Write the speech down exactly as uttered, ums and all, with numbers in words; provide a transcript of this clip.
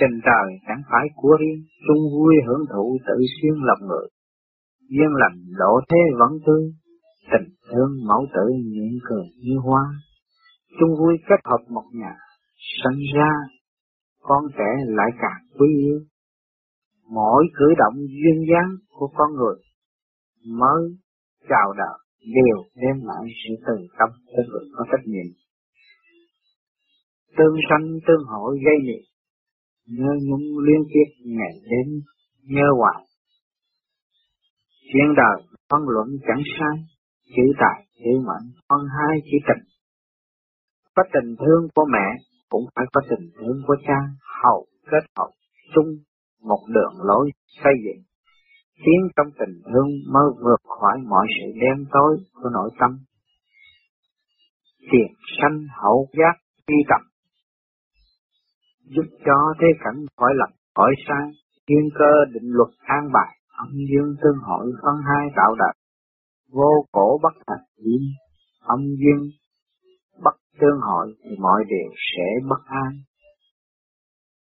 Trên trời chẳng phải của riêng, chung vui hưởng thụ tự xuyên lòng người. Duyên lành độ thế vẫn tươi, tình thương mẫu tử miệng cười như hoa. Chung vui kết hợp một nhà, sinh ra con trẻ lại càng quý yêu. Mỗi cử động duyên dáng của con người mới chào đời đều đem lại sự từ tâm cho người có trách nhiệm. Tương sanh tương hội gây nghiệp, nhớ nhung liên tiếp ngày đến nhớ hoài. Chuyện đời phân luận chẳng sai, chữ tài chữ mệnh phân hai chữ tình. Có tình thương của mẹ cũng phải có tình thương của cha, hậu kết hợp chung một đường lối xây dựng, khiến trong tình thương mới vượt khỏi mọi sự đen tối của nội tâm. Tiền sanh hậu giác phi tập, giúp cho thế cảnh khỏi lầm khỏi sai, thiên cơ định luật an bài, âm dương tương hội phân hai tạo đạt, vô cổ bất thành duyên, âm dương bất tương hội thì mọi điều sẽ bất an.